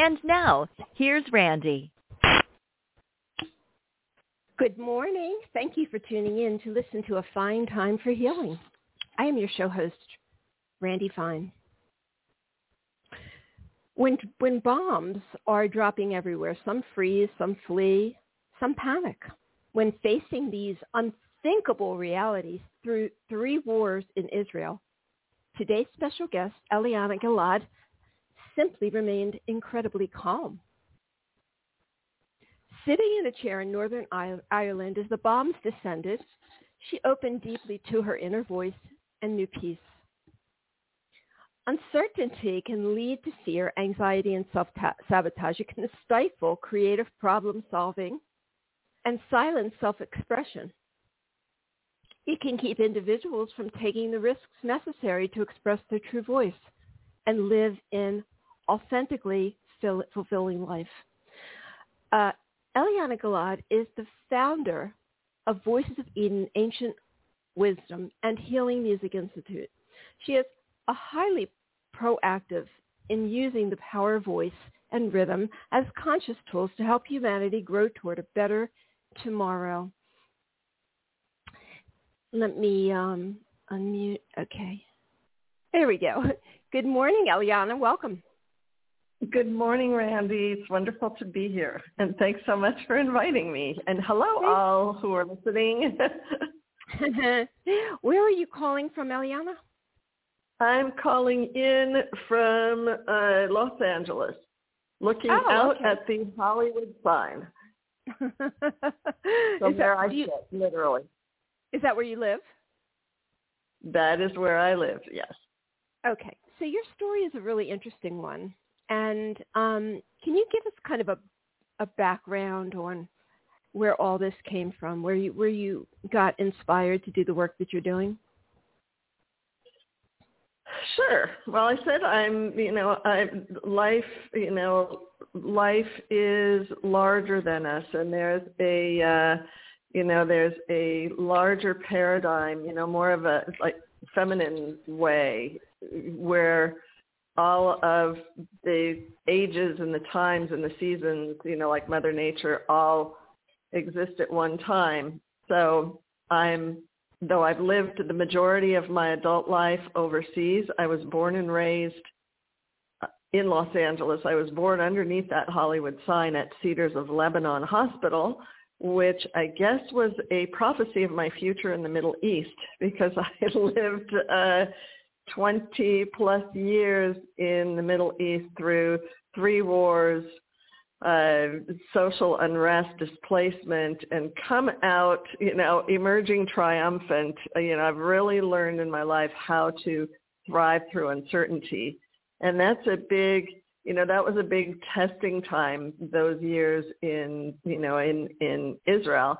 And now, here's Randy. Good morning. Thank you for tuning in to listen to A Fine Time for Healing. I am your show host, Randy Fine. When bombs are dropping everywhere, some freeze, some flee, some panic. When facing these unthinkable realities through three wars in Israel, today's special guest, Eliana Gilad, simply remained incredibly calm. Sitting in a chair in Northern Ireland as the bombs descended, she opened deeply to her inner voice and new peace. Uncertainty can lead to fear, anxiety, and self-sabotage. It can stifle creative problem-solving and silence self-expression. It can keep individuals from taking the risks necessary to express their true voice and live in authentically fulfilling life. Eliana Gilad is the founder of Voices of Eden Ancient Wisdom and Healing Music Institute. She is a highly proactive in using the power of voice and rhythm as conscious tools to help humanity grow toward a better tomorrow. Let me unmute. Okay. There we go. Good morning, Eliana. Welcome. Good morning, Randy. It's wonderful to be here. And thanks so much for inviting me. And hello, all who are listening. Where are you calling from, Eliana? I'm calling in from Los Angeles, looking out at the Hollywood sign. So there I sit, literally. Is that where you live? That is where I live, yes. Okay. So your story is a really interesting one. And can you give us kind of a background on where all this came from, where you got inspired to do the work that you're doing? Sure. Well, I said life is larger than us, and there's a larger paradigm, more of a feminine way where all of the ages and the times and the seasons, Mother Nature, all exist at one time. So though I've lived the majority of my adult life overseas, I was born and raised in Los Angeles. I was born underneath that Hollywood sign at Cedars of Lebanon Hospital, which I guess was a prophecy of my future in the Middle East, because I lived 20 plus years in the Middle East through three wars, social unrest, displacement, and come out, emerging triumphant. I've really learned in my life how to thrive through uncertainty. And that's a big, that was a big testing time, those years in Israel.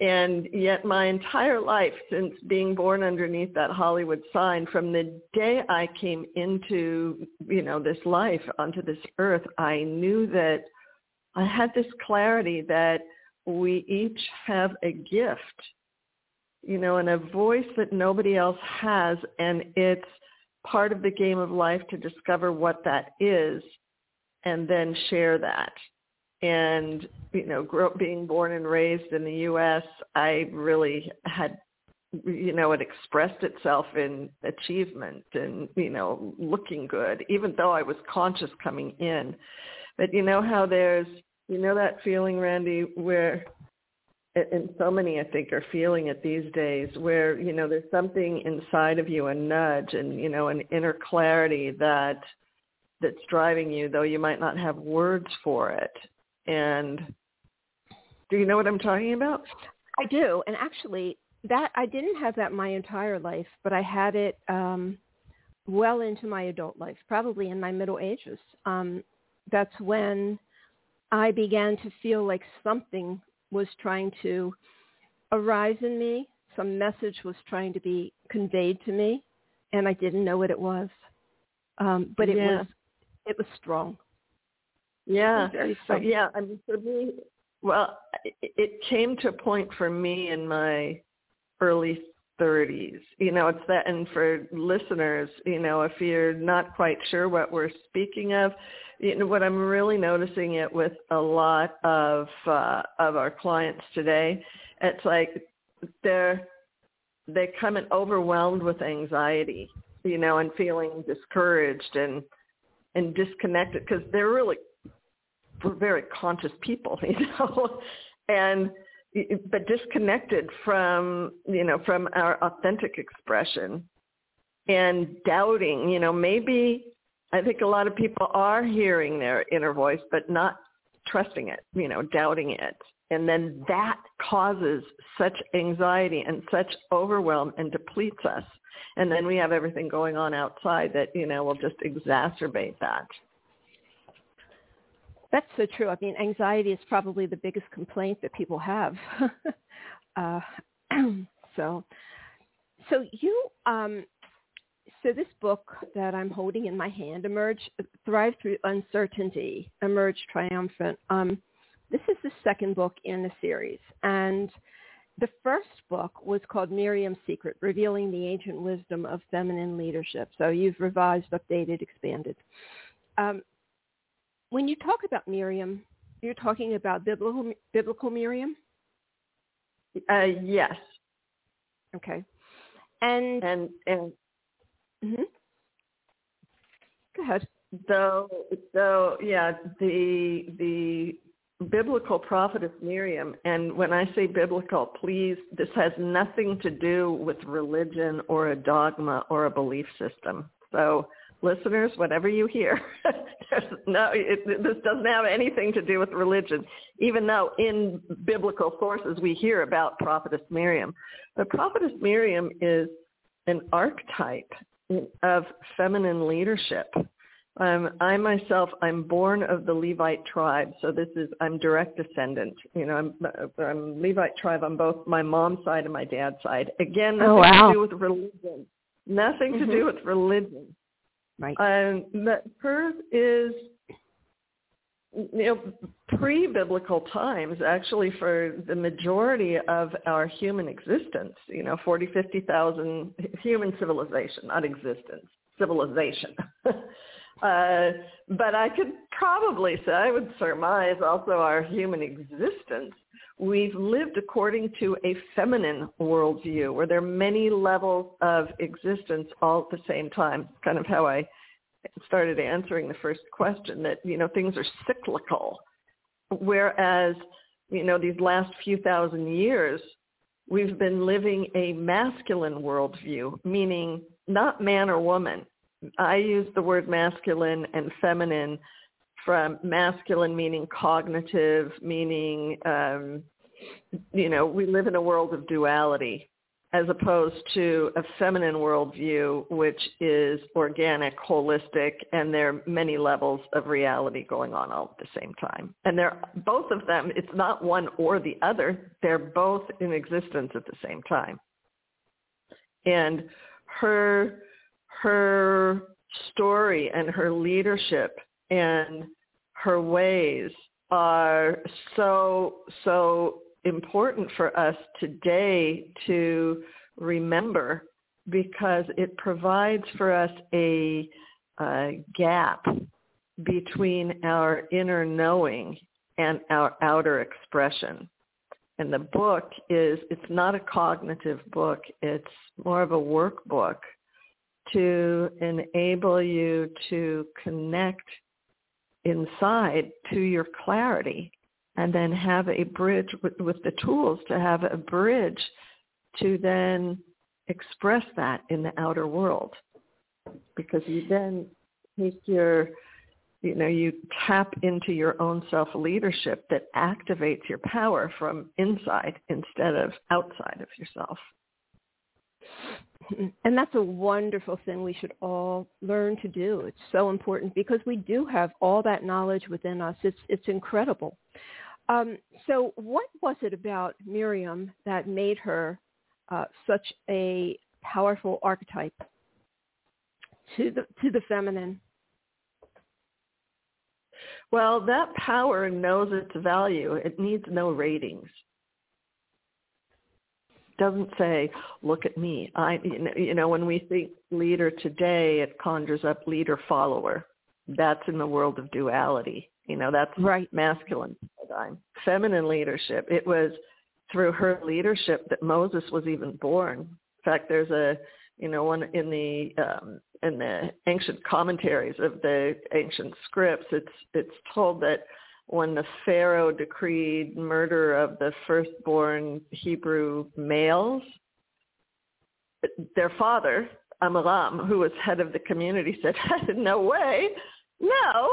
And yet my entire life since being born underneath that Hollywood sign, from the day I came into, this life onto this earth, I knew that I had this clarity that we each have a gift, and a voice that nobody else has. And it's part of the game of life to discover what that is and then share that. And, being born and raised in the U.S., I really had, it expressed itself in achievement and, looking good, even though I was conscious coming in. But you know how there's, that feeling, Randy, where, and so many I think are feeling it these days, where, there's something inside of you, a nudge and, an inner clarity that's driving you, though you might not have words for it. And do you know what I'm talking about? I do. And actually, that I didn't have that my entire life, but I had it well into my adult life, probably in my Middle Ages. That's when I began to feel like something was trying to arise in me. Some message was trying to be conveyed to me, and I didn't know what it was. But it was strong. Yeah. It was very strong. Yeah. I mean, for me, well, it came to a point for me in my early 30s. You know, it's that, and for listeners, you know, if you're not quite sure what we're speaking of, you know, what I'm really noticing it with a lot of our clients today, it's like they come in overwhelmed with anxiety, you know, and feeling discouraged and disconnected, because we're very conscious people, you know, but disconnected from our authentic expression, and doubting, you know, maybe I think a lot of people are hearing their inner voice, but not trusting it, you know, doubting it. And then that causes such anxiety and such overwhelm and depletes us. And then we have everything going on outside that, you know, will just exacerbate that. That's so true. I mean, anxiety is probably the biggest complaint that people have. So this book that I'm holding in my hand, Emerge, Thrive Through Uncertainty, Emerge Triumphant. This is the second book in the series. And the first book was called Miriam's Secret, Revealing the Ancient Wisdom of Feminine Leadership. So you've revised, updated, expanded. When you talk about Miriam, you're talking about biblical Miriam? Yes. Okay. And mm-hmm. Go ahead. So yeah, the biblical prophetess Miriam, and when I say biblical, please, this has nothing to do with religion or a dogma or a belief system. So listeners, whatever you hear, this doesn't have anything to do with religion, even though in biblical sources we hear about prophetess Miriam. The prophetess Miriam is an archetype of feminine leadership. I'm born of the Levite tribe. So I'm direct descendant. You know, I'm Levite tribe on both my mom's side and my dad's side. Again, nothing to do with religion. Nothing to do with religion. Right. But hers is, you know, pre-biblical times, actually, for the majority of our human existence, you know, 40, 50,000 human civilization, not existence, civilization. But I could probably say, I would surmise also our human existence, we've lived according to a feminine worldview where there are many levels of existence all at the same time. It's kind of how I started answering the first question, that, you know, things are cyclical. Whereas, you know, these last few thousand years, we've been living a masculine worldview, meaning not man or woman. I use the word masculine and feminine, from masculine meaning cognitive, meaning, you know, we live in a world of duality, as opposed to a feminine worldview, which is organic, holistic, and there are many levels of reality going on all at the same time. And they're both of them, it's not one or the other, they're both in existence at the same time. And her story and her leadership and her ways are so important for us today to remember, because it provides for us a gap between our inner knowing and our outer expression. And the book it's not a cognitive book, it's more of a workbook to enable you to connect inside to your clarity, and then have a bridge with the tools to have a bridge to then express that in the outer world. Because you then take you tap into your own self-leadership that activates your power from inside instead of outside of yourself. And that's a wonderful thing we should all learn to do. It's so important because we do have all that knowledge within us. It's incredible. So what was it about Miriam that made her such a powerful archetype to the feminine? Well, that power knows its value. It needs no ratings. Doesn't say, look at me. When we think leader today, it conjures up leader follower. That's in the world of duality. That's right. Masculine paradigm. Feminine leadership. It was through her leadership that Moses was even born. In fact, there's one in the ancient commentaries of the ancient scripts. It's told that when the Pharaoh decreed murder of the firstborn Hebrew males, their father, Amaram, who was head of the community, said, no way, no,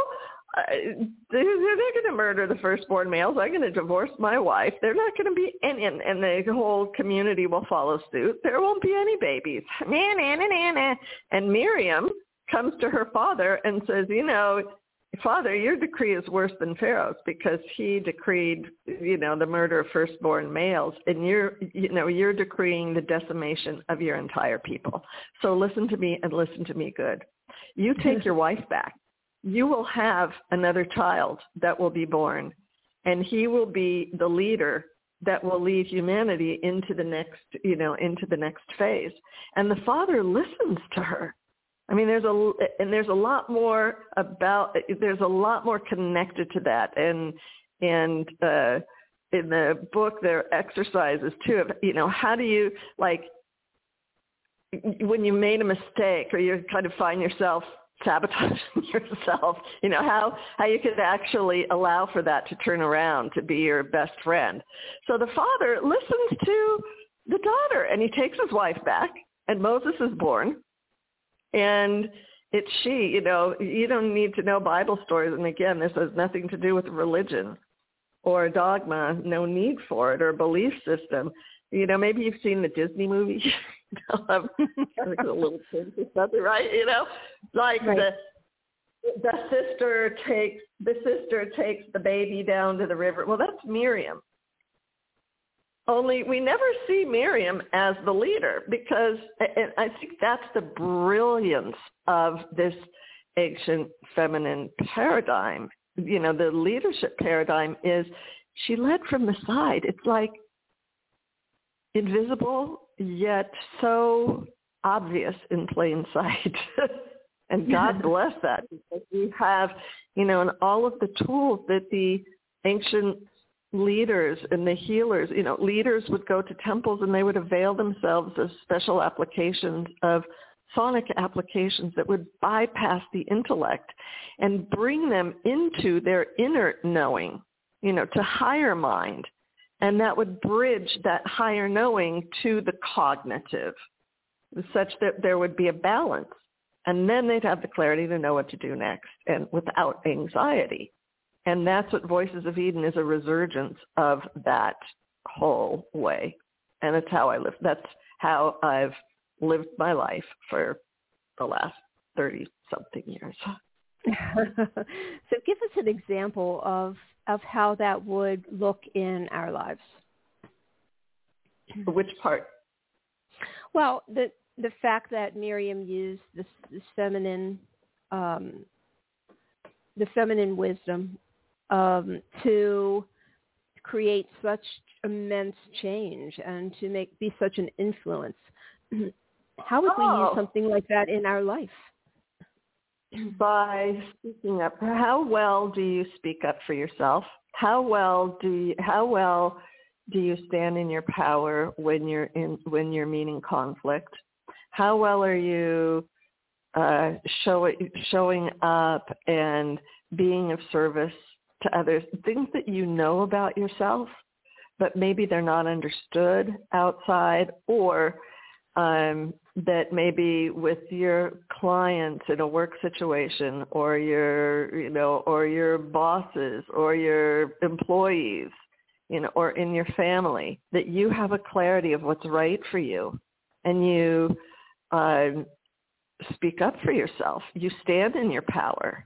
they're not going to murder the firstborn males. I'm going to divorce my wife. They're not going to be, and the whole community will follow suit. There won't be any babies. And Miriam comes to her father and says, Father, your decree is worse than Pharaoh's because he decreed, the murder of firstborn males, and you're decreeing the decimation of your entire people. So listen to me, and listen to me good. You take your wife back. You will have another child that will be born, and he will be the leader that will lead humanity into the next, into the next phase. And the father listens to her. There's a lot more connected to that. And in the book, there are exercises too, of, how do you, when you made a mistake or you kind of find yourself sabotaging yourself, how you could actually allow for that to turn around to be your best friend. So the father listens to the daughter, and he takes his wife back, and Moses is born. And it's she, you don't need to know Bible stories. And again, this has nothing to do with religion or dogma, no need for it, or belief system. Maybe you've seen the Disney movie, the little princess, right? Right. The sister takes the baby down to the river. Well, that's Miriam. Only we never see Miriam as the leader because, and I think that's the brilliance of this ancient feminine paradigm. The leadership paradigm is she led from the side. It's like invisible yet so obvious in plain sight. And God bless that, because we have, in all of the tools that the ancient leaders and the healers, leaders would go to temples and they would avail themselves of special applications, of sonic applications that would bypass the intellect and bring them into their inner knowing, to higher mind. And that would bridge that higher knowing to the cognitive, such that there would be a balance. And then they'd have the clarity to know what to do next, and without anxiety. And that's what Voices of Eden is, a resurgence of that whole way. And that's how I live. That's how I've lived my life for the last 30-something years. So give us an example of how that would look in our lives. Which part? Well, the fact that Miriam used this feminine, the feminine wisdom, to create such immense change and to be such an influence. How would we use something like that in our life? By speaking up. How well do you speak up for yourself? How well do you stand in your power when you're meeting conflict? How well are you showing up and being of service to others? Things that you know about yourself, but maybe they're not understood outside, or that maybe with your clients in a work situation, or your bosses, or your employees, or in your family, that you have a clarity of what's right for you, and you speak up for yourself. You stand in your power,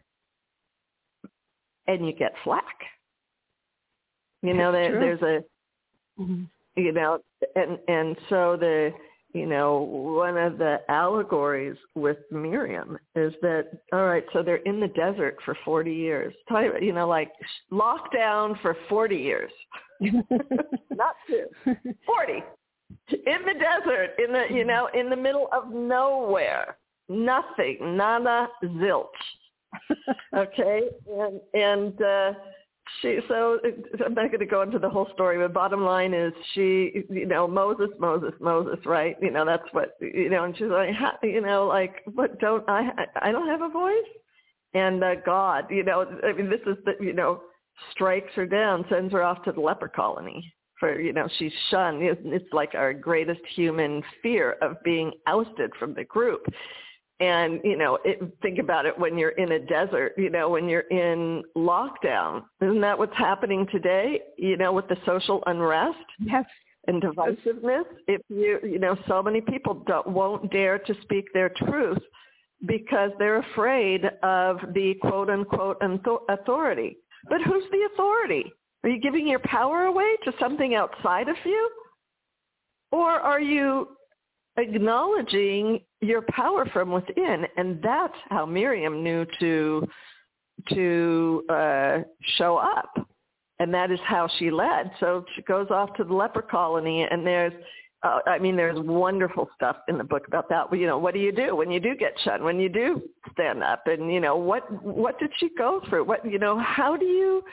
and you get flack. You know, there's a, you know, and so the, you know, one of the allegories with Miriam is that, all right, so they're in the desert for 40 years, you know, like locked down for 40 years, not two, 40, in the desert, in the, you know, in the middle of nowhere, nothing, nada, zilch. Okay. And so I'm not going to go into the whole story, but bottom line is she, you know, Moses, right? You know, that's what, you know, and she's like, you know, like, what don't I don't have a voice? And God, you know, I mean, this is the, you know, strikes her down, sends her off to the leper colony for, you know, she's shunned. It's like our greatest human fear of being ousted from the group. And, you know, think about it when you're in a desert, you know, when you're in lockdown. Isn't that what's happening today, you know, with the social unrest? Yes. And divisiveness? If you know, so many people won't dare to speak their truth because they're afraid of the quote-unquote authority. But who's the authority? Are you giving your power away to something outside of you? Or are you acknowledging your power from within? And that's how Miriam knew to show up, and that is how she led. So she goes off to the leper colony, and there's wonderful stuff in the book about that. You know, what do you do when you do get shunned, when you do stand up? And, you know, what did she go through? What, you know, how do you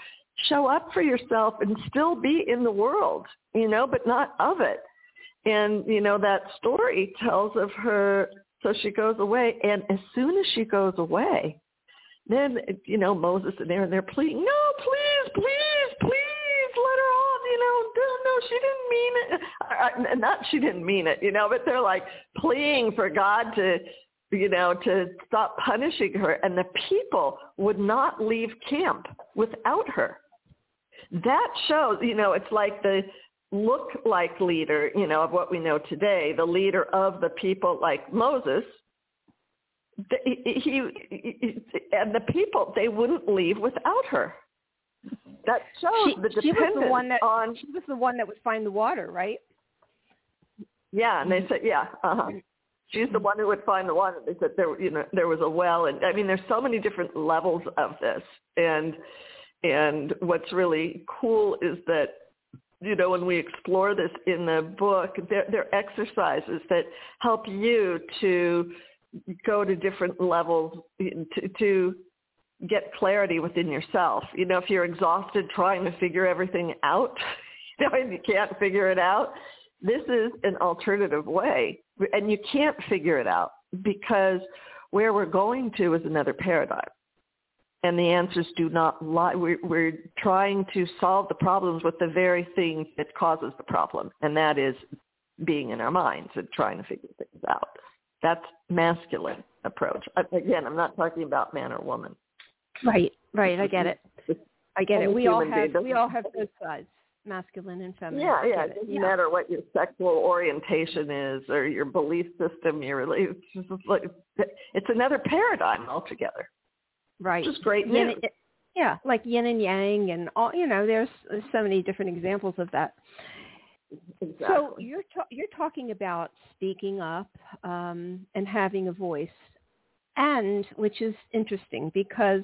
show up for yourself and still be in the world, you know, but not of it? And, you know, that story tells of her, so she goes away, and as soon as she goes away, then, you know, Moses and Aaron, they're pleading, no, please let her off, you know, no, she didn't mean it. Not she didn't mean it, you know, but they're like pleading for God to, you know, to stop punishing her, and the people would not leave camp without her. That shows, you know, it's like the look-like leader, you know, of what we know today, the leader of the people like Moses, he and the people, they wouldn't leave without her. That shows the dependence she was the one that would find the water, right? Yeah, and they said, yeah, uh-huh. She's the one who would find the water. They said there, you know, there was a well, and I mean, there's so many different levels of this, and what's really cool is that, you know, when we explore this in the book, they're exercises that help you to go to different levels to get clarity within yourself. You know, if you're exhausted trying to figure everything out, you know, and you can't figure it out, this is an alternative way. And you can't figure it out because where we're going to is another paradigm. And the answers do not lie. We're trying to solve the problems with the very thing that causes the problem, and that is being in our minds and trying to figure things out. That's masculine approach. Again, I'm not talking about man or woman. Right. I get it. We all have both sides, masculine and feminine. Yeah. It doesn't matter what your sexual orientation is or your belief system. It's another paradigm altogether. Right. Just great news. Yeah, like yin and yang and all, you know, there's so many different examples of that. Exactly. So you're talking about speaking up and having a voice, and which is interesting because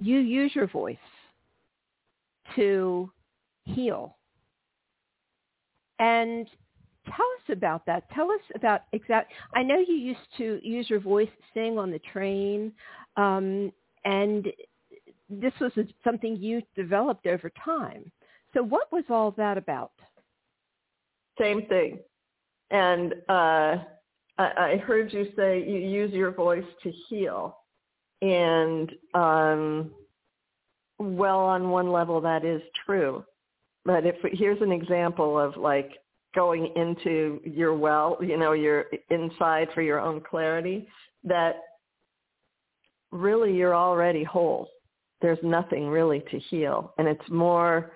you use your voice to heal. And tell us about that. Tell us about I know you used to use your voice, sing on the train, and this was something you developed over time. So what was all that about? Same thing. And I heard you say you use your voice to heal. And, on one level, that is true. But here's an example of, like, going into your well, you know, your inside for your own clarity, that really you're already whole. There's nothing really to heal. And it's more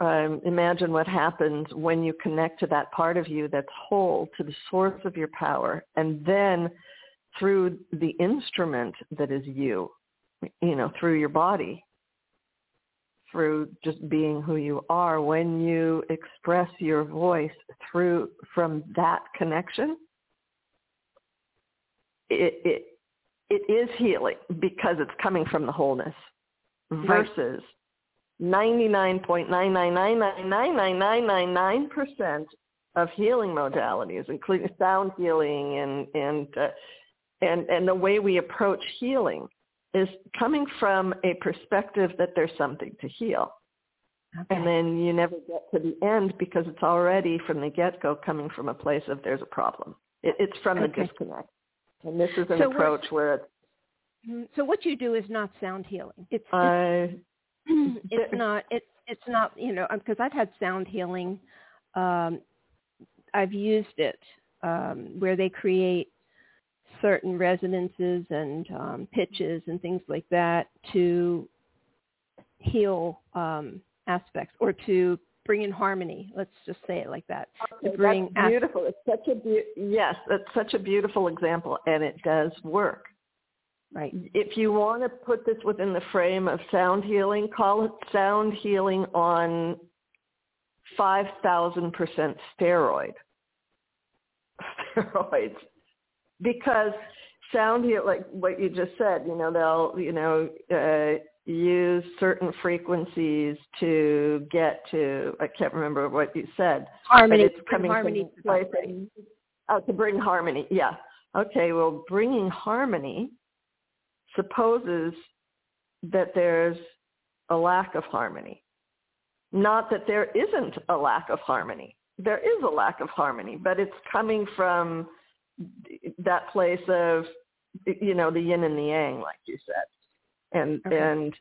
imagine what happens when you connect to that part of you that's whole, to the source of your power, and then through the instrument that is you, you know, through your body, through just being who you are, when you express your voice through from that connection, it is healing because it's coming from the wholeness versus 99.999999999% of healing modalities, including sound healing and the way we approach healing is coming from a perspective that there's something to heal. Okay. And then you never get to the end because it's already from the get-go coming from a place of there's a problem. It's from the disconnect. And this is an approach where it's... So what you do is not sound healing. It's not, you know, because I've had sound healing. I've used it where they create certain resonances and pitches and things like that to heal aspects or to bring in harmony. Let's just say it like that. Okay, to bring that's beautiful. Yes, that's such a beautiful example, and it does work. Right. If you want to put this within the frame of sound healing, call it sound healing on 5,000% steroids. Because sound healing, like what you just said, you know, they'll, you know, use certain frequencies to get to, I can't remember what you said. Harmony. But it's coming harmony. From place to bring harmony, yeah. Okay, well, bringing harmony supposes that there's a lack of harmony. Not that there isn't a lack of harmony. There is a lack of harmony, but it's coming from that place of, you know, the yin and the yang, like you said. And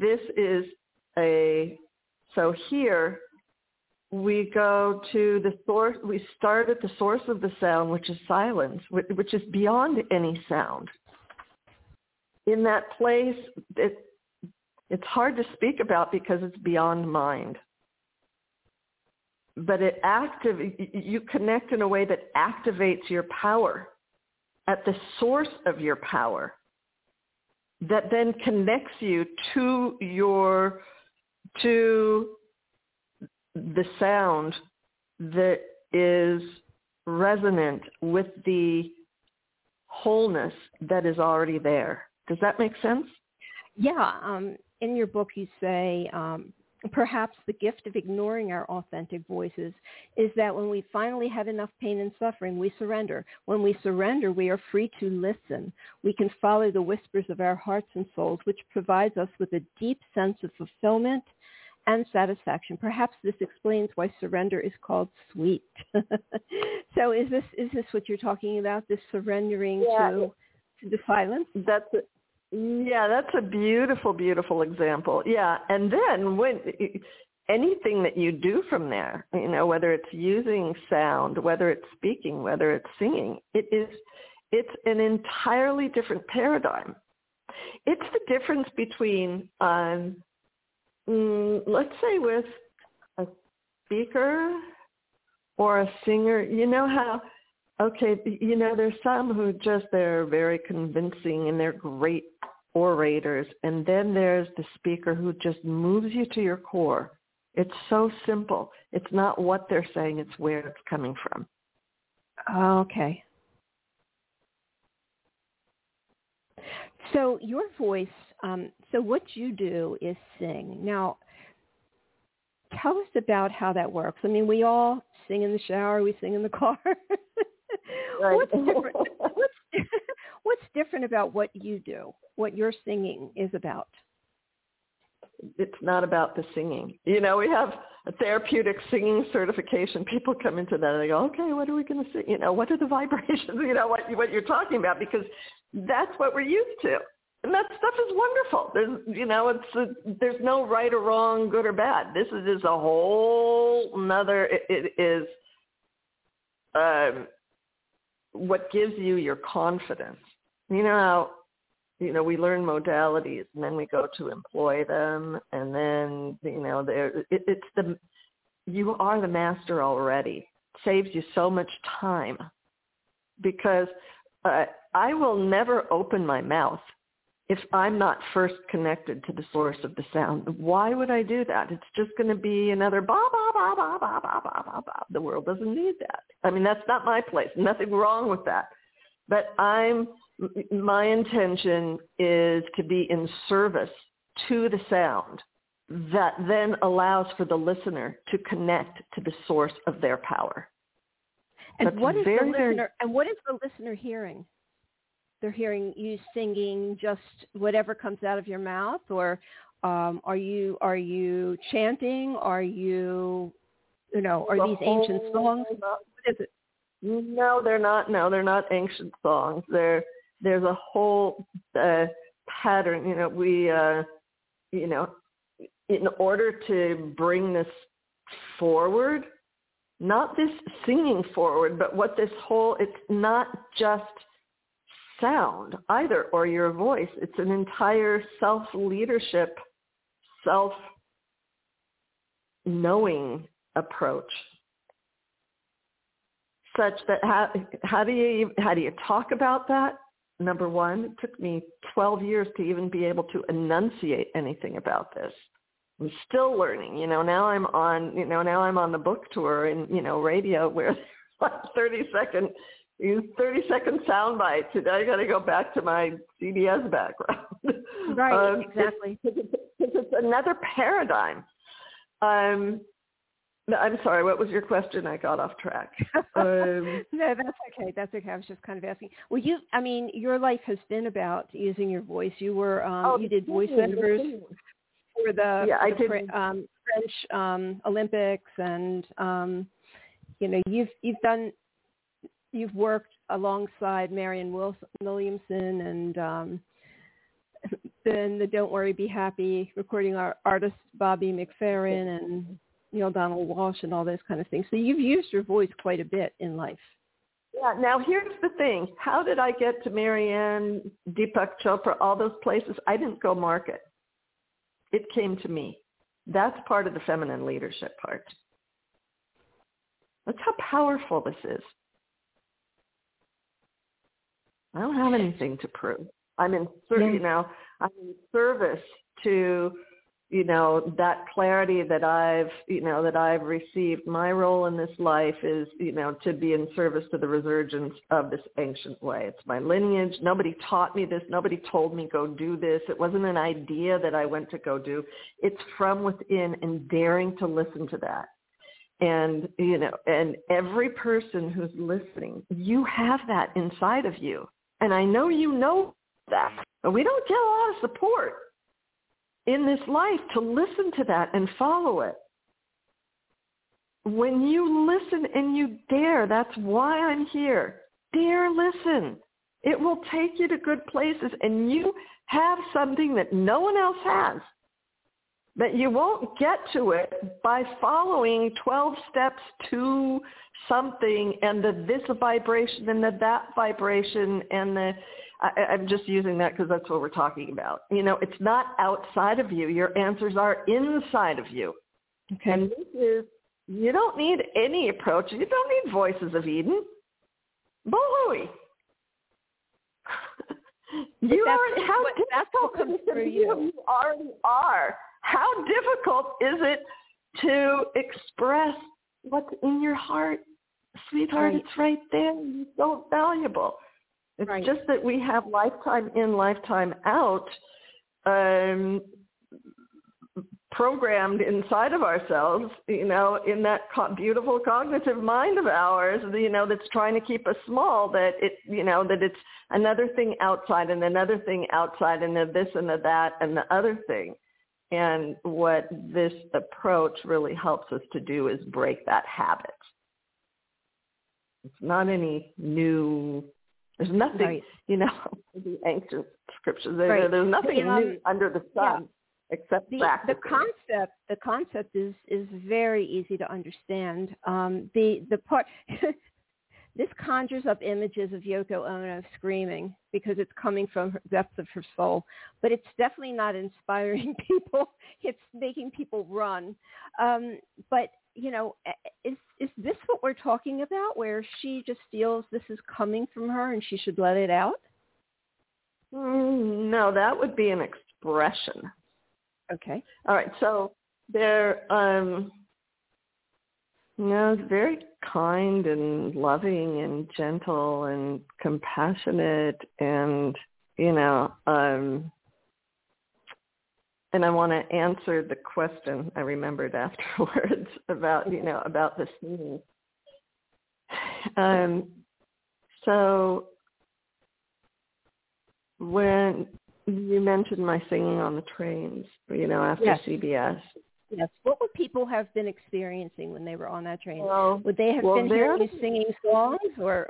this is so here we go to the source. We start at the source of the sound, which is silence, which is beyond any sound. In that place, it's hard to speak about because it's beyond mind. But you connect in a way that activates your power at the source of your power that then connects you to the sound that is resonant with the wholeness that is already there. Does that make sense? Yeah. In your book, you say, perhaps the gift of ignoring our authentic voices is that when we finally have enough pain and suffering, we surrender. When we surrender, we are free to listen. We can follow the whispers of our hearts and souls, which provides us with a deep sense of fulfillment and satisfaction. Perhaps this explains why surrender is called sweet. So is this what you're talking about, this surrendering to the silence? That's a beautiful, beautiful example. Yeah, and then when anything that you do from there, you know, whether it's using sound, whether it's speaking, whether it's singing, it's an entirely different paradigm. It's the difference between, let's say, with a speaker or a singer. You know how. Okay, you know, there's some who they're very convincing and they're great orators. And then there's the speaker who just moves you to your core. It's so simple. It's not what they're saying, it's where it's coming from. Okay. So your voice, so what you do is sing. Now, tell us about how that works. I mean, we all sing in the shower, we sing in the car. Right. What's different about what you do, what your singing is about? It's not about the singing. You know, we have a therapeutic singing certification. People come into that and they go, okay, what are we going to sing? You know, what are the vibrations? You know, what you're talking about, because that's what we're used to. And that stuff is wonderful. There's, you know, there's no right or wrong, good or bad. This is just a whole nother, it is what gives you your confidence. You know, you know, we learn modalities and then we go to employ them. And then, you know, you are the master already. It saves you so much time, because I will never open my mouth if I'm not first connected to the source of the sound. Why would I do that? It's just going to be another ba ba ba ba ba ba ba ba ba. The world doesn't need that. I mean, that's not my place. Nothing wrong with that. But my intention is to be in service to the sound that then allows for the listener to connect to the source of their power. And what is the listener? And what is the listener hearing? They're hearing you singing just whatever comes out of your mouth, or are you chanting? Are you know? Are these ancient songs? What is it? No, they're not. No, they're not ancient songs. There's a whole pattern. You know, we you know, in order to bring this forward. Not this singing forward, but what this whole, it's not just sound either, or your voice. It's an entire self-leadership, self-knowing approach, such that how do you talk about that? Number one, it took me 12 years to even be able to enunciate anything about this. I'm still learning, you know. Now I'm on, you know, the book tour and, you know, radio, where like 30-second sound bites, and I got to go back to my CBS background. Right, exactly. It's another paradigm. I'm sorry, what was your question? I got off track. No, that's okay. That's okay. I was just kind of asking. Well, your life has been about using your voice. You were, you did voiceovers. French Olympics, and you know, you've worked alongside Marianne Williamson, and then the Don't Worry Be Happy recording artists Bobby McFerrin and Neale Donald Walsh and all those kind of things. So you've used your voice quite a bit in life. Yeah. Now here's the thing: how did I get to Marianne, Deepak Chopra, all those places? I didn't go market. It came to me. That's part of the feminine leadership part. That's how powerful this is. I don't have anything to prove. I'm in, you know, I'm in service to, you know, that clarity that I've received. My role in this life is, you know, to be in service to the resurgence of this ancient way. It's my lineage. Nobody taught me this. Nobody told me go do this. It wasn't an idea that I went to go do. It's from within, and daring to listen to that. And, you know, and every person who's listening, you have that inside of you. And I know you know that, but we don't get a lot of support in this life to listen to that and follow it. When you listen and you dare, that's why I'm here. Dare listen. It will take you to good places, and you have something that no one else has, that you won't get to it by following 12 steps to something, and the this vibration and the that vibration and the, I'm just using that because that's what we're talking about. You know, it's not outside of you. Your answers are inside of you. Okay. And this is, you don't need any approach. You don't need Voices of Eden. Boo-hooey. That's what comes through you. You already are. How difficult is it to express what's in your heart? Sweetheart, right. It's right there. You're so valuable. It's right. Just that we have lifetime in, lifetime out programmed inside of ourselves, you know, in that beautiful cognitive mind of ours, you know, that's trying to keep us small, that it, you know, that it's another thing outside and another thing outside and the this and the that and the other thing. And what this approach really helps us to do is break that habit. It's not any new... There's nothing, right. You know, the ancient scriptures. Right. There's nothing new under the sun, yeah, except the concept is very easy to understand. The part This conjures up images of Yoko Ono screaming because it's coming from the depth of her soul. But it's definitely not inspiring people. It's making people run. But, you know, is this what we're talking about, where she just feels this is coming from her and she should let it out? No, that would be an expression. Okay. All right. So there, you know, very kind and loving and gentle and compassionate, and, you know, and I want to answer the question I remembered afterwards about, you know, about this meeting. So when you mentioned my singing on the trains, you know, after yes. CBS. Yes. What would people have been experiencing when they were on that train? Well, would they have been hearing you singing songs, or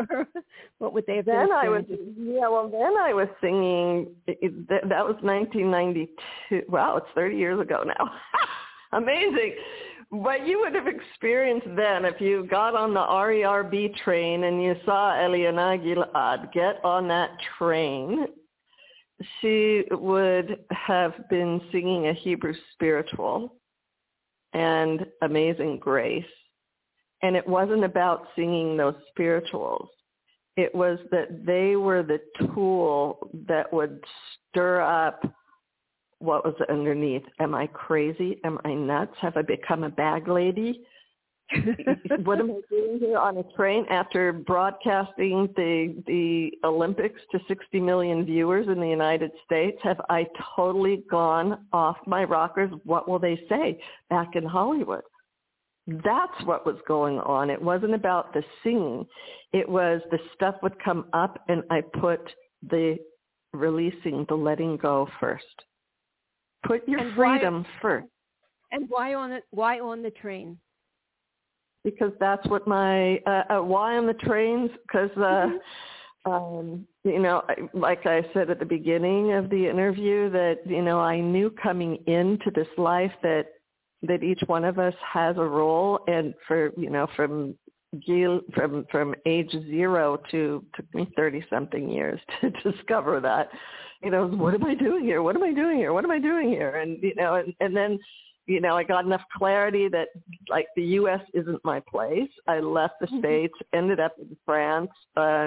what would they have been experiencing? Then I was singing. That was 1992. Wow, it's 30 years ago now. Amazing. What you would have experienced then if you got on the RERB train and you saw Eliana Gilad get on that train, she would have been singing a Hebrew spiritual and Amazing Grace. And it wasn't about singing those spirituals. It was that they were the tool that would stir up what was underneath. Am I crazy? Am I nuts? Have I become a bag lady? What am I doing here on a train after broadcasting the Olympics to 60 million viewers in the United States? Have I totally gone off my rockers? What will they say back in Hollywood? That's what was going on. It wasn't about the singing. It was the stuff would come up, and I put the releasing, the letting go first. Put your freedom first. And why on the train? Because that's what my why on the trains, because, you know, like I said at the beginning of the interview, that, you know, I knew coming into this life that each one of us has a role. And for, you know, from age 0 to, took me 30-something years to discover that, you know, what am I doing here? What am I doing here? What am I doing here? And, you know, and then, you know, I got enough clarity that, like, the U.S. isn't my place. I left the States, ended up in France, you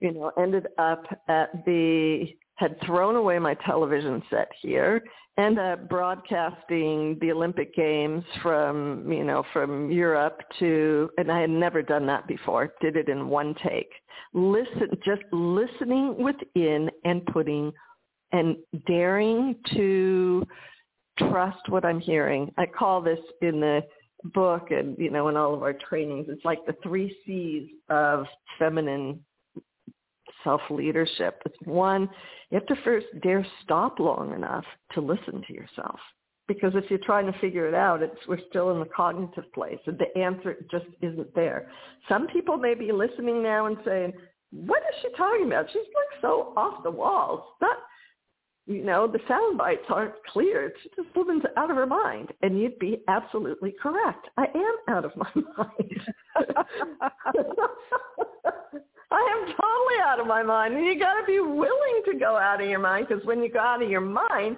know, ended up had thrown away my television set here, ended up broadcasting the Olympic Games from, you know, from Europe to, and I had never done that before, did it in one take. Listening within and putting and daring to trust what I'm hearing. I call this in the book and, you know, in all of our trainings, it's like the 3 C's of feminine self-leadership. It's 1, you have to first dare stop long enough to listen to yourself. Because if you're trying to figure it out, we're still in the cognitive place. And the answer just isn't there. Some people may be listening now and saying, what is she talking about? She's like so off the walls. You know, the sound bites aren't clear. This woman's out of her mind. And you'd be absolutely correct. I am out of my mind. I am totally out of my mind. And you got to be willing to go out of your mind, because when you go out of your mind,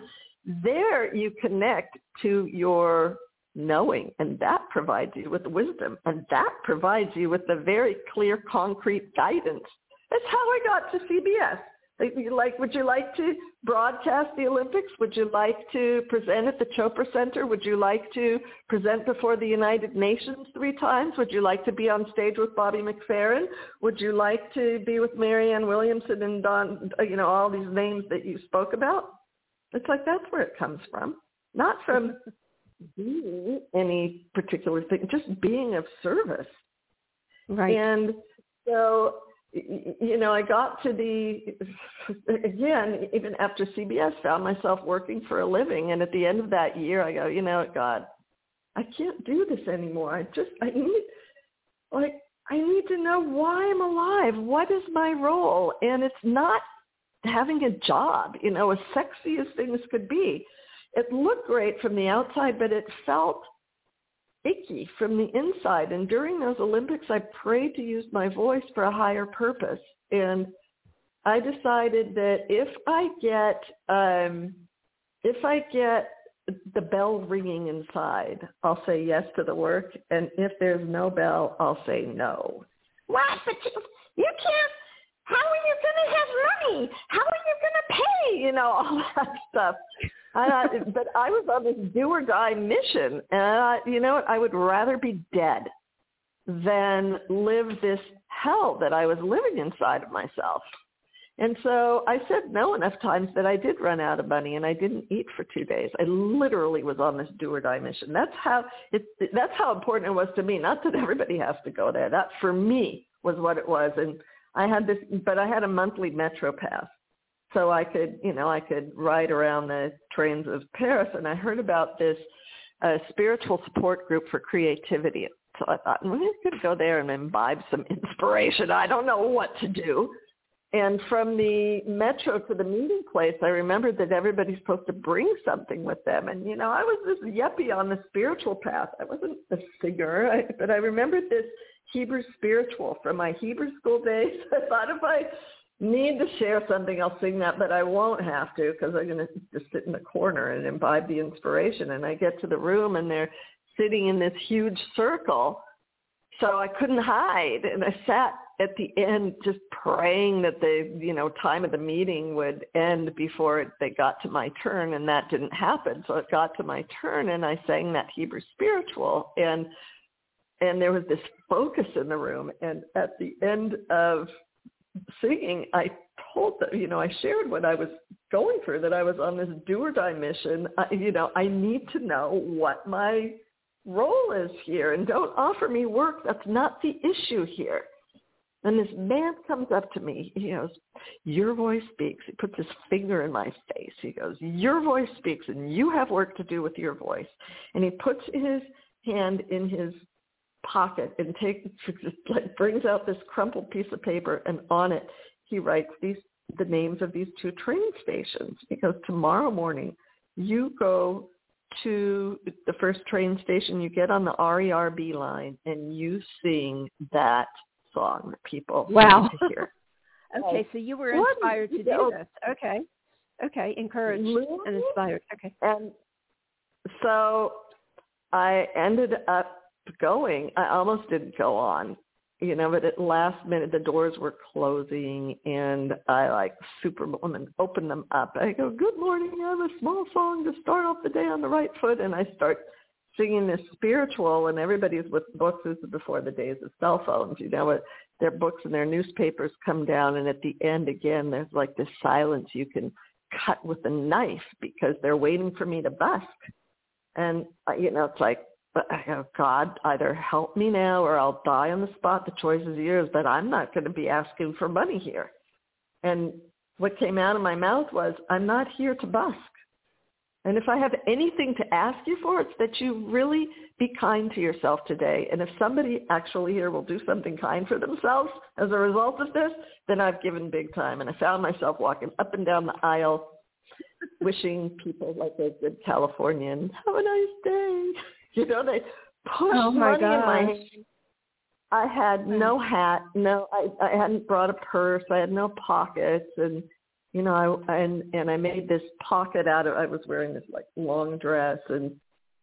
there you connect to your knowing, and that provides you with wisdom, and that provides you with the very clear, concrete guidance. That's how I got to CBS. Like, would you like to broadcast the Olympics? Would you like to present at the Chopra Center? Would you like to present before the United Nations 3 times? Would you like to be on stage with Bobby McFerrin? Would you like to be with Marianne Williamson and Don, you know, all these names that you spoke about? It's like, that's where it comes from. Not from being any particular thing, just being of service. Right. And so, you know, I got to again, even after CBS, found myself working for a living. And at the end of that year, I go, you know, God, I can't do this anymore. I need to know why I'm alive. What is my role? And it's not having a job, you know, as sexy as things could be. It looked great from the outside, but it felt achy from the inside. And during those Olympics, I prayed to use my voice for a higher purpose. And I decided that if I get the bell ringing inside, I'll say yes to the work. And if there's no bell, I'll say no. What? But you can't. How are you going to have money? How are you going to pay? You know, all that stuff. But I was on this do or die mission. And I would rather be dead than live this hell that I was living inside of myself. And so I said no enough times that I did run out of money, and I didn't eat for 2 days. I literally was on this do or die mission. That's how important it was to me. Not that everybody has to go there. That for me was what it was. And I had this, but I had a monthly Metro pass, so I could ride around the trains of Paris. And I heard about this spiritual support group for creativity. So I thought, well, I'm going to go there and imbibe some inspiration. I don't know what to do. And from the Metro to the meeting place, I remembered that everybody's supposed to bring something with them. And, you know, I was this yuppie on the spiritual path. I wasn't a singer, but I remembered this Hebrew spiritual from my Hebrew school days. I thought if I need to share something, I'll sing that, but I won't have to because I'm going to just sit in the corner and imbibe the inspiration. And I get to the room, and they're sitting in this huge circle. So I couldn't hide, and I sat at the end just praying that the, you know, time of the meeting would end before they got to my turn, and that didn't happen. So it got to my turn, and I sang that Hebrew spiritual, and there was this focus in the room. And at the end of singing, I told them, you know, I shared what I was going through, that I was on this do or die mission. I need to know what my role is here, and don't offer me work. That's not the issue here. And this man comes up to me. He goes, your voice speaks. He puts his finger in my face. He goes, your voice speaks, and you have work to do with your voice. And he puts his hand in his pocket and brings out this crumpled piece of paper, and on it he writes the names of these 2 train stations. He goes, tomorrow morning you go to the first train station, you get on the RERB line, and you sing that song that people want to hear. Okay, so you were inspired to do this. Okay, encouraged and inspired. Okay. And so I ended up going. I almost didn't go on, you know, but at last minute the doors were closing, and I, like Superwoman, opened them up. I go, good morning, I have a small song to start off the day on the right foot, and I start singing this spiritual, and everybody's with books. This is before the days of cell phones, you know, their books and their newspapers come down, and at the end again there's like this silence you can cut with a knife because they're waiting for me to busk. And, you know, it's like, oh, God, either help me now or I'll die on the spot. The choice is yours, but I'm not going to be asking for money here. And what came out of my mouth was, I'm not here to busk. And if I have anything to ask you for, it's that you really be kind to yourself today. And if somebody actually here will do something kind for themselves as a result of this, then I've given big time. And I found myself walking up and down the aisle, wishing people, like a good Californian, have a nice day. You know, they pushed money in my hand. I had no hat. No, I hadn't brought a purse. I had no pockets. And, you know, I made this pocket out of, I was wearing this like long dress. And,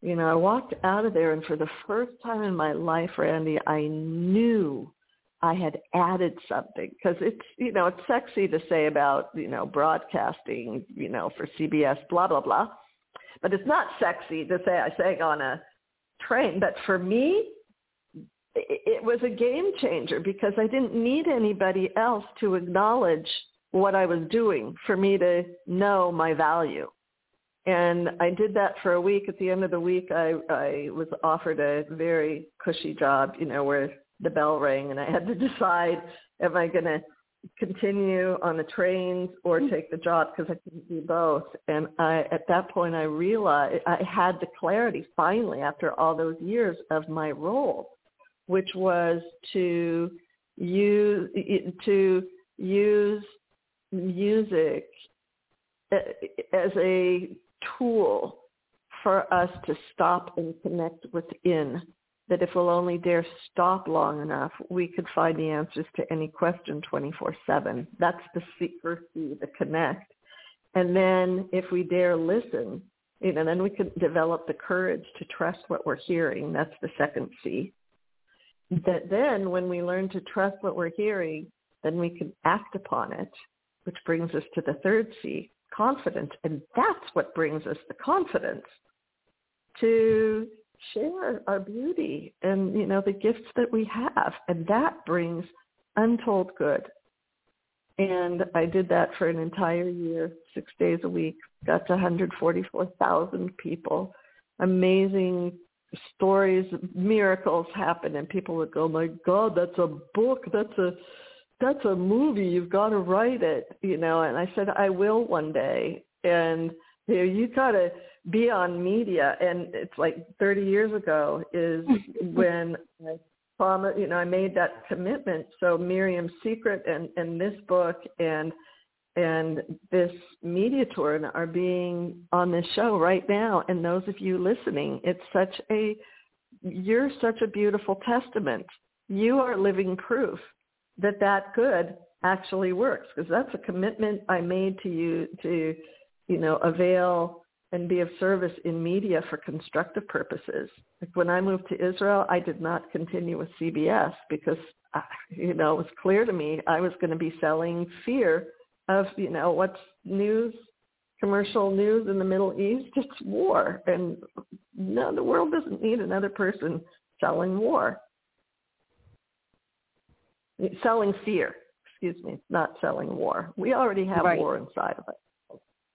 you know, I walked out of there, and for the first time in my life, Randy, I knew I had added something, because it's, you know, it's sexy to say about, you know, broadcasting, you know, for CBS, blah, blah, blah. But it's not sexy to say I sang on a train. But for me, it was a game changer, because I didn't need anybody else to acknowledge what I was doing for me to know my value. And I did that for a week. At the end of the week, I was offered a very cushy job, you know, where the bell rang, and I had to decide, am I going to continue on the trains or take the job, because I couldn't do both. And at that point, I realized I had the clarity finally after all those years of my role, which was to use music as a tool for us to stop and connect within, that if we'll only dare stop long enough, we could find the answers to any question 24/7. That's the secret key, the connect. And then if we dare listen, then we could develop the courage to trust what we're hearing. That's the second C. That then when we learn to trust what we're hearing, then we can act upon it, which brings us to the third C, confidence. And that's what brings us the confidence to share our beauty and, the gifts that we have. And that brings untold good. And I did that for an entire year, 6 days a week, got to 144,000 people. Amazing stories, miracles happen, and people would go, my God, that's a book, that's a movie, you've got to write it, and I said, I will one day. And you got to be on media. And it's like 30 years ago is when I promised, I made that commitment. So Miriam's Secret and this book and this media tour are being on this show right now. And those of you listening, you're such a beautiful testament. You are living proof that good actually works, because that's a commitment I made to you to, avail and be of service in media for constructive purposes. Like when I moved to Israel, I did not continue with CBS because, it was clear to me I was going to be selling fear of, what's news, commercial news in the Middle East, it's war. And no, the world doesn't need another person selling war. Selling fear, excuse me, not selling war. We already have war inside of us.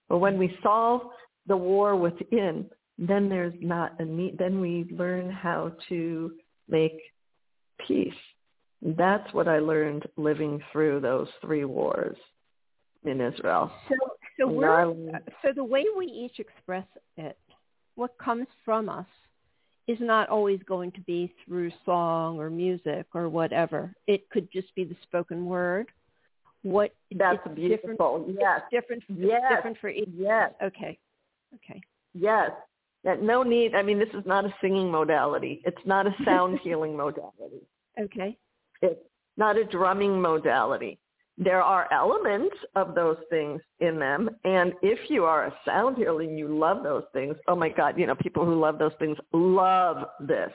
But when we solve the war within, then there's not a need. Then we learn how to make peace. That's what I learned living through those three wars in Israel. So the way we each express it, what comes from us, is not always going to be through song or music or whatever. It could just be the spoken word. That's beautiful. Yes. Different for each. Yes. Okay. Yes. That no need. This is not a singing modality. It's not a sound healing modality. Okay. It's not a drumming modality. There are elements of those things in them. And if you are a sound healer and you love those things, oh my God, people who love those things love this,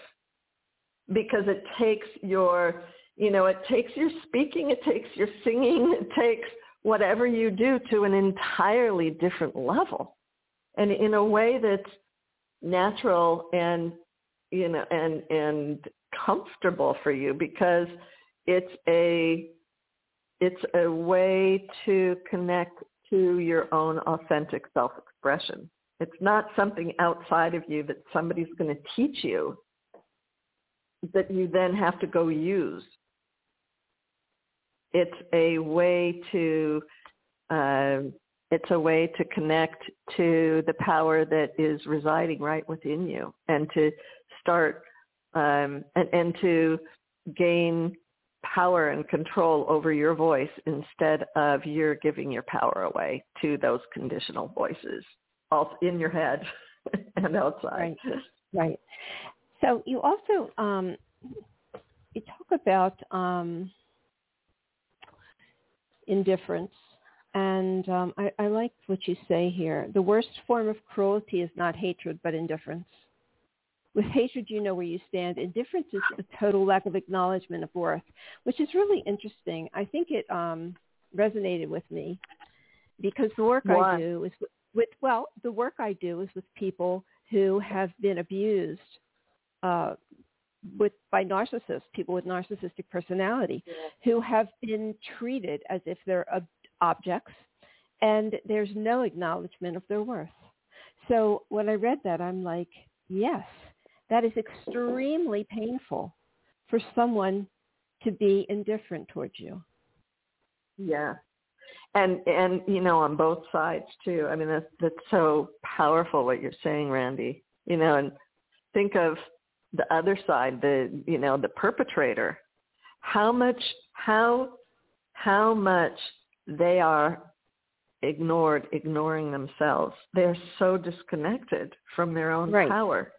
because it takes your, it takes your speaking, it takes your singing, it takes whatever you do to an entirely different level. And in a way that's natural and, and comfortable for you, because it's a way to connect to your own authentic self-expression. It's not something outside of you that somebody's going to teach you that you then have to go use. It's a way to connect to the power that is residing right within you, and to start and to gain power and control over your voice, instead of you're giving your power away to those conditional voices, all in your head and outside. Right. So you also you talk about indifference, and I like what you say here. The worst form of cruelty is not hatred, but indifference. With hatred, you know where you stand. Indifference is a total lack of acknowledgement of worth, which is really interesting. I think it resonated with me, because the work I do is with people who have been abused by narcissists, people with narcissistic personality, who have been treated as if they're objects, and there's no acknowledgement of their worth. So when I read that, I'm like, yes. That is extremely painful for someone to be indifferent towards you. Yeah. And on both sides too. That's so powerful what you're saying, Randy. And think of the other side, the perpetrator. How much they are ignored, ignoring themselves. They're so disconnected from their own power.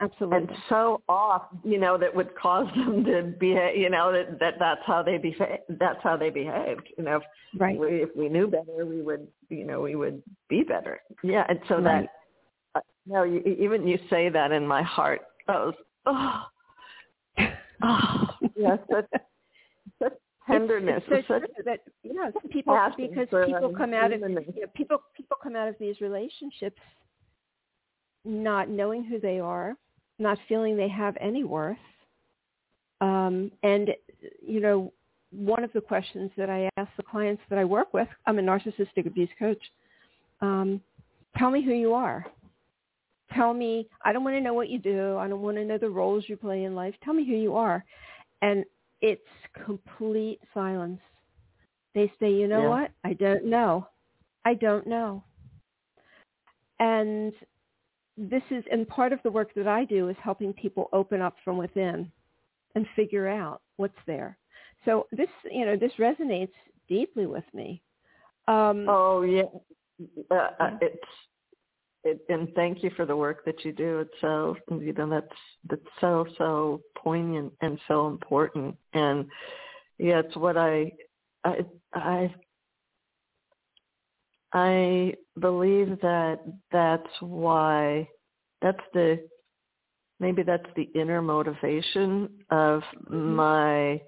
Absolutely. And so off, you know, that would cause them to behave, you know, that's how they behave. That's how they behaved. You know, if we knew better, we would, you know, we would be better. Yeah. And so even you say that in my heart goes, yes, such tenderness. People come out of these relationships not knowing who they are, not feeling they have any worth. And, you know, one of the questions that I ask the clients that I work with, I'm a narcissistic abuse coach, tell me who you are. Tell me, I don't want to know what you do. I don't want to know the roles you play in life. Tell me who you are. And it's complete silence. They say, you know what? I don't know. I don't know. And this is, and part of the work that I do is helping people open up from within and figure out what's there. So this, you know, this resonates deeply with me. And thank you for the work that you do. It's so, you know, that's so poignant and so important. And yeah, it's what I believe that's the inner motivation of my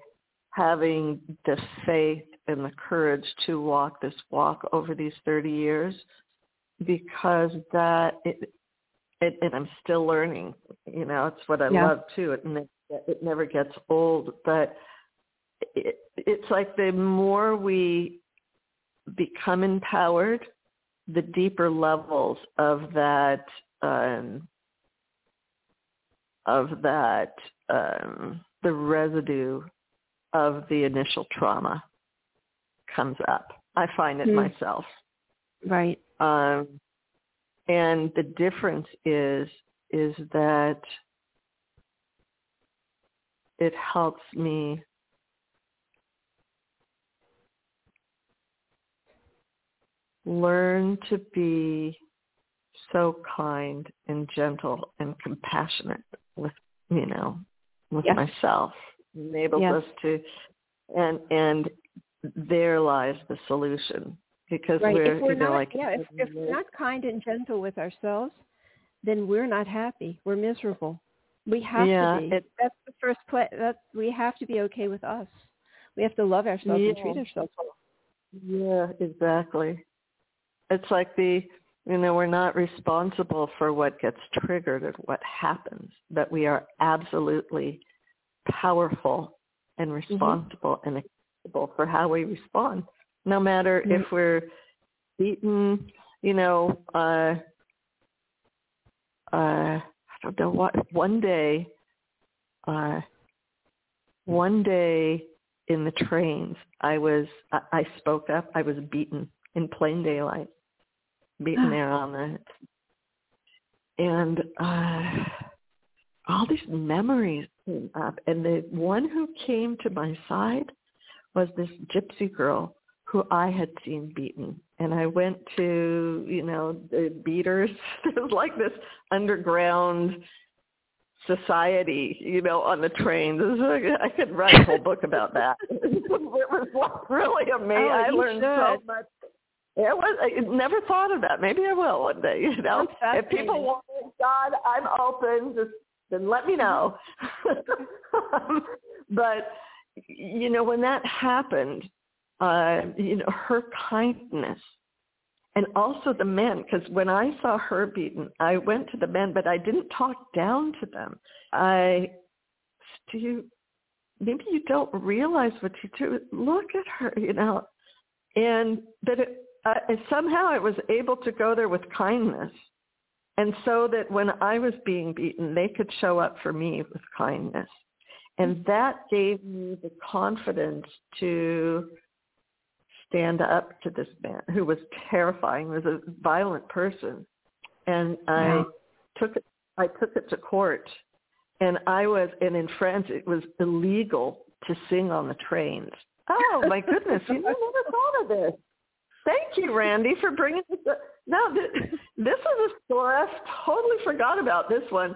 having the faith and the courage to walk this walk over these 30 years, because and I'm still learning, you know, it's what I love too. It never gets old, but it's like the more we become empowered, the deeper levels of that, the residue of the initial trauma comes up. I find it myself. Right. And the difference is that it helps me learn to be so kind and gentle and compassionate with myself. Enables us to, and there lies the solution, because if we're not kind and gentle with ourselves, then we're not happy. We're miserable. We have to be. That's the first place. We have to be okay with us. We have to love ourselves and treat ourselves well. Yeah, exactly. It's like we're not responsible for what gets triggered or what happens, but we are absolutely powerful and responsible and accountable for how we respond, no matter if we're beaten, you know, I don't know what, one day in the trains, I spoke up, I was beaten in plain daylight, beaten there on the, and all these memories came up. And the one who came to my side was this gypsy girl who I had seen beaten. And I went to, you know, the beaters. There's like this underground society, you know, on the trains. I could write a whole book about that. It was really amazing. I learned so much. I never thought of that. Maybe I will one day, you know. If people want it, God, I'm open. Just then let me know. But, you know, when that happened, you know, her kindness, and also the men, because when I saw her beaten, I went to the men, but I didn't talk down to them. Maybe you don't realize what you do. Look at her, you know. And that somehow I was able to go there with kindness. And so that when I was being beaten, they could show up for me with kindness. And that gave me the confidence to stand up to this man who was terrifying, was a violent person. And I took it to court. And in France, it was illegal to sing on the trains. Oh, my goodness. You know, I never thought of this. Thank you, Randy, for bringing this up. No, this is a story I totally forgot about this one.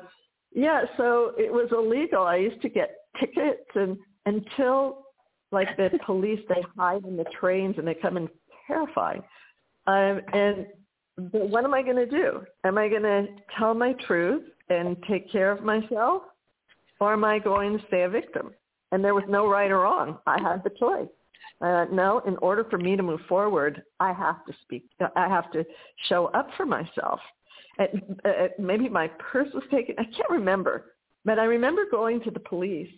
Yeah, so it was illegal. I used to get tickets, and until like the police, they hide in the trains and they come in terrifying. But what am I going to do? Am I going to tell my truth and take care of myself, or am I going to stay a victim? And there was no right or wrong. I had the choice. No, in order for me to move forward, I have to speak. I have to show up for myself. Maybe my purse was taken. I can't remember. But I remember going to the police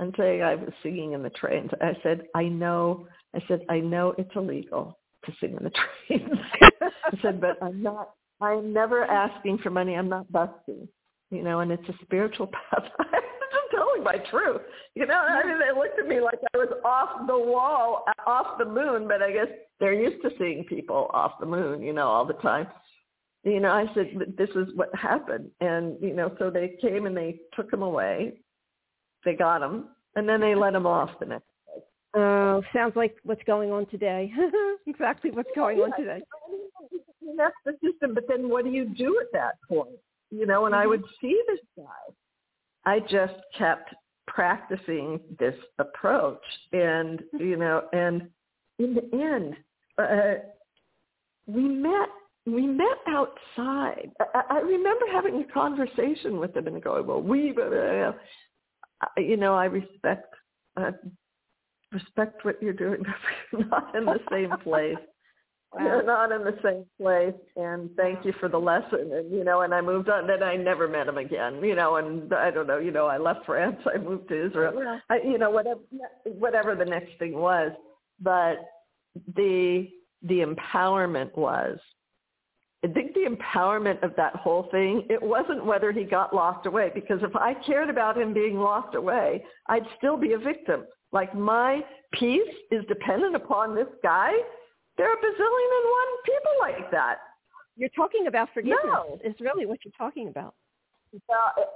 and saying I was singing in the trains. I said, I know it's illegal to sing in the trains. I said, but I'm never asking for money. I'm not busking, and it's a spiritual path. I'm just telling my truth. They looked at me like I was off the wall, off the moon, but I guess they're used to seeing people off the moon, all the time. I said, this is what happened. And, so they came and they took him away. They got him. And then they let him off the next day. Oh, sounds like what's going on today. Exactly what's going on today. And that's the system. But then what do you do at that point? And I would see this guy. I just kept practicing this approach. And, and in the end, we met outside. I remember having a conversation with him and going, well, I respect what you're doing, but we're not in the same place. We're not in the same place. And thank you for the lesson. And, and I moved on. Then I never met him again, and I don't know, I left France. I moved to Israel, whatever the next thing was. But the empowerment was, I think the empowerment of that whole thing, it wasn't whether he got locked away, because if I cared about him being locked away, I'd still be a victim. Like my peace is dependent upon this guy. There are a bazillion and one people like that. You're talking about forgiveness. No. It's really what you're talking about.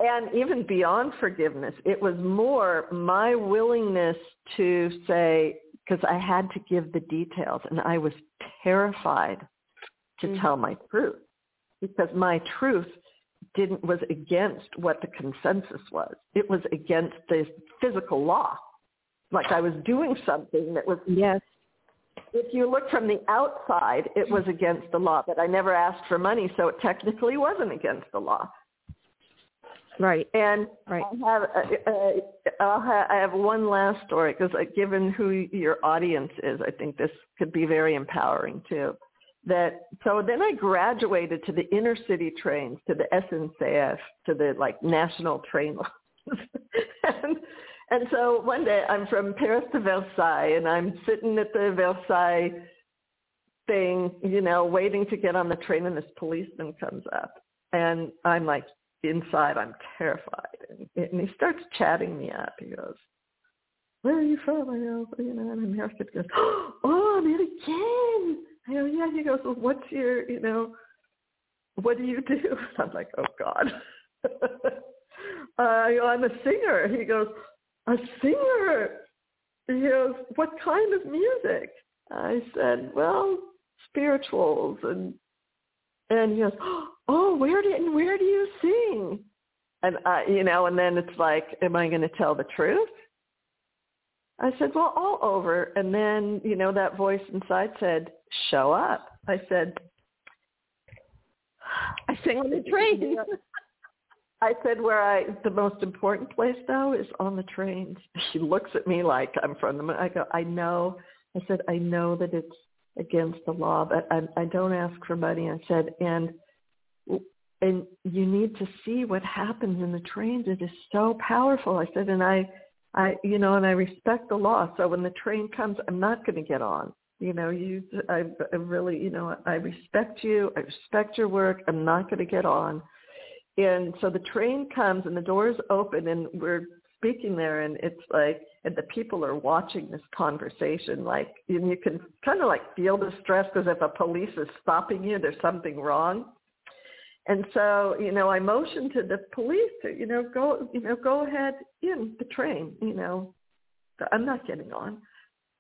And even beyond forgiveness, it was more my willingness to say, because I had to give the details, and I was terrified to tell my truth, because my truth was against what the consensus was. It was against the physical law. Like I was doing something that was, yes. If you look from the outside, it was against the law, but I never asked for money. So it technically wasn't against the law. Right. And right. I have one last story, because given who your audience is, I think this could be very empowering too. So then I graduated to the inner city trains, to the SNCF, to the national train lines. and so one day I'm from Paris to Versailles, and I'm sitting at the Versailles thing, waiting to get on the train, and this policeman comes up, and I'm like inside, I'm terrified, and he starts chatting me up. He goes, "Where are you from?" I go, "I'm American." He goes, "Oh, American." I go, "Yeah." He goes, "Well, what's your, what do you do?" I'm like, "Oh, God." "I'm a singer." He goes, "A singer?" He goes, "What kind of music?" I said, "Well, spirituals." And he goes, "Oh, where do you sing?" And I, and then it's like, am I going to tell the truth? I said, "Well, all over." And then, that voice inside said, "Show up." I said, "I sing on the train." I said, the most important place, though, is on the trains. She looks at me like I'm from the moon. I go, "I know." I said, "I know that it's against the law, but I don't ask for money." I said, and you need to see what happens in the trains. It is so powerful. I said, and I respect the law. So when the train comes, I'm not going to get on. I really, I respect you. I respect your work. I'm not going to get on. And so the train comes and the doors open, and we're speaking there, and it's like, and the people are watching this conversation, and you can kind of feel the stress, because if a police is stopping you, there's something wrong. And so, I motioned to the police to, go ahead in the train, I'm not getting on.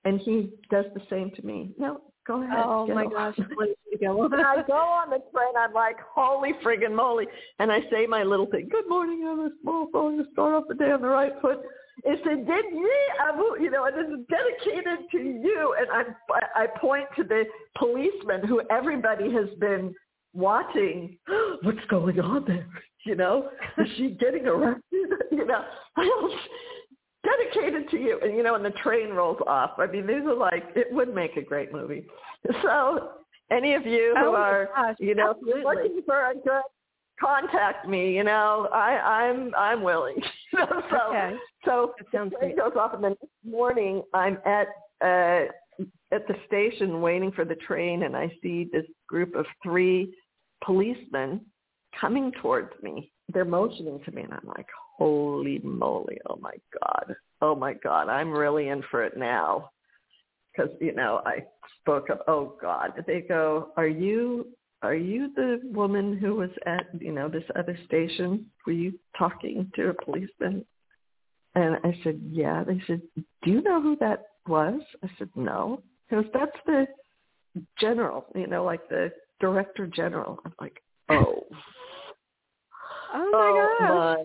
And he does the same to me. "No, Go ahead. Oh, my gosh. When I go on the train, I'm like, holy friggin' moly. And I say my little thing, good morning, I'm a small phone to start off the day on the right foot. It's a did ye abu, you know, and it's dedicated to you. And I point to the policeman who everybody has been watching. What's going on there? You know, is she getting arrested? You know, dedicated to you. And, you know, when the train rolls off, I mean, these are like, it would make a great movie. So any of you who you know, looking for a good, contact me, you know, I'm willing. You know, so okay. So the train goes off, and the next morning I'm at the station waiting for the train, and I see this group of three policemen coming towards me. They're motioning to me, and I'm like, holy moly, oh my God, I'm really in for it now. Because, you know, I spoke of, oh God. They go, are you the woman who was at, you know, this other station? Were you talking to a policeman? And I said, yeah. They said, do you know who that was? I said, no. Because that's the general, you know, like the director general. I'm like, oh. Oh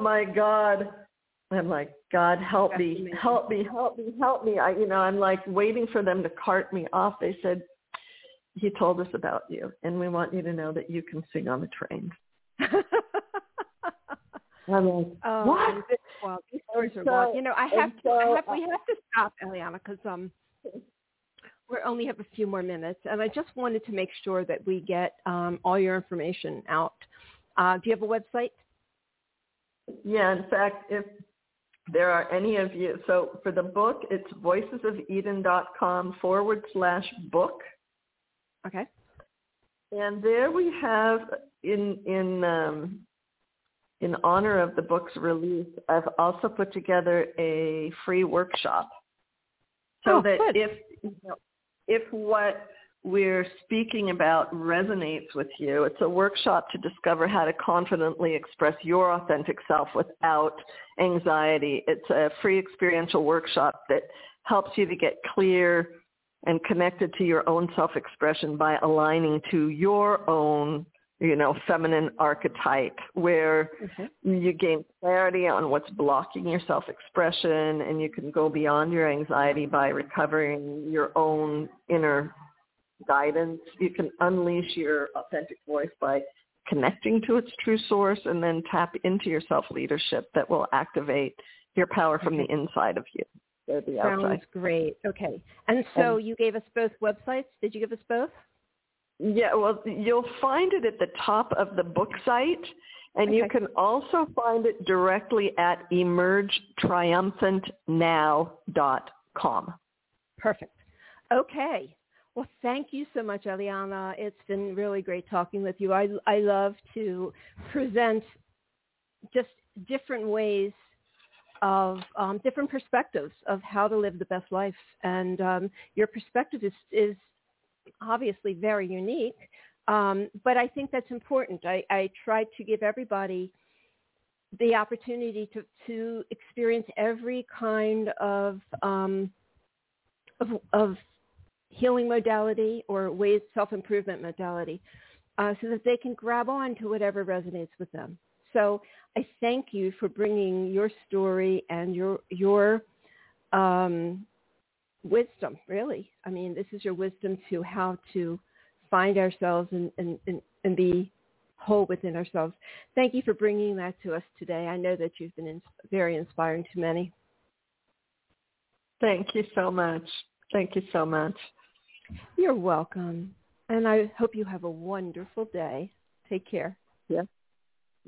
my God. I'm like, God, help me. I, you know, I'm like waiting for them to cart me off. They said, he told us about you, and we want you to know that you can sing on the train. I'm like, what? Well, these stories are long. You know, we have to stop, Eliana, because we only have a few more minutes, and I just wanted to make sure that we get all your information out. Do you have a website? Yeah, in fact, if there are any of you, so for the book, it's VoicesofEden.com/book. Okay. And there we have, in honor of the book's release, I've also put together a free workshop. So if what we're speaking about resonates with you, it's a workshop to discover how to confidently express your authentic self without anxiety. It's a free experiential workshop that helps you to get clear and connected to your own self-expression by aligning to your own, you know, feminine archetype, where you gain clarity on what's blocking your self-expression, and you can go beyond your anxiety by recovering your own inner guidance. You can unleash your authentic voice by connecting to its true source, and then tap into your self-leadership that will activate your power from the inside of you. Sounds great. Okay. And so you gave us both websites. Did you give us both? Yeah, well, you'll find it at the top of the book site, and you can also find it directly at EmergeTriumphantNow.com. Perfect. Okay. Well, thank you so much, Eliana. It's been really great talking with you. I love to present just different ways of different perspectives of how to live the best life. And your perspective is obviously very unique, but I think that's important. I try to give everybody the opportunity to experience every kind of healing modality or ways, self-improvement modality, so that they can grab on to whatever resonates with them. So I thank you for bringing your story and your wisdom, really. I mean, this is your wisdom to how to find ourselves and be whole within ourselves. Thank you for bringing that to us today. I know that you've been very inspiring to many. Thank you so much. You're welcome. And I hope you have a wonderful day. Take care. Yeah.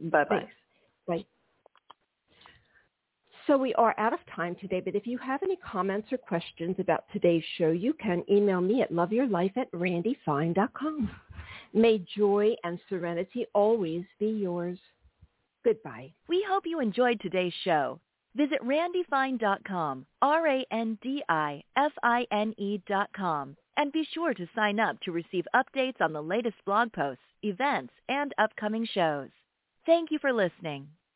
Bye-bye. Right. So we are out of time today, but if you have any comments or questions about today's show, you can email me at loveyourlife@randyfine.com. May joy and serenity always be yours. Goodbye. We hope you enjoyed today's show. Visit randyfine.com, RANDIFINE.com, and be sure to sign up to receive updates on the latest blog posts, events, and upcoming shows. Thank you for listening.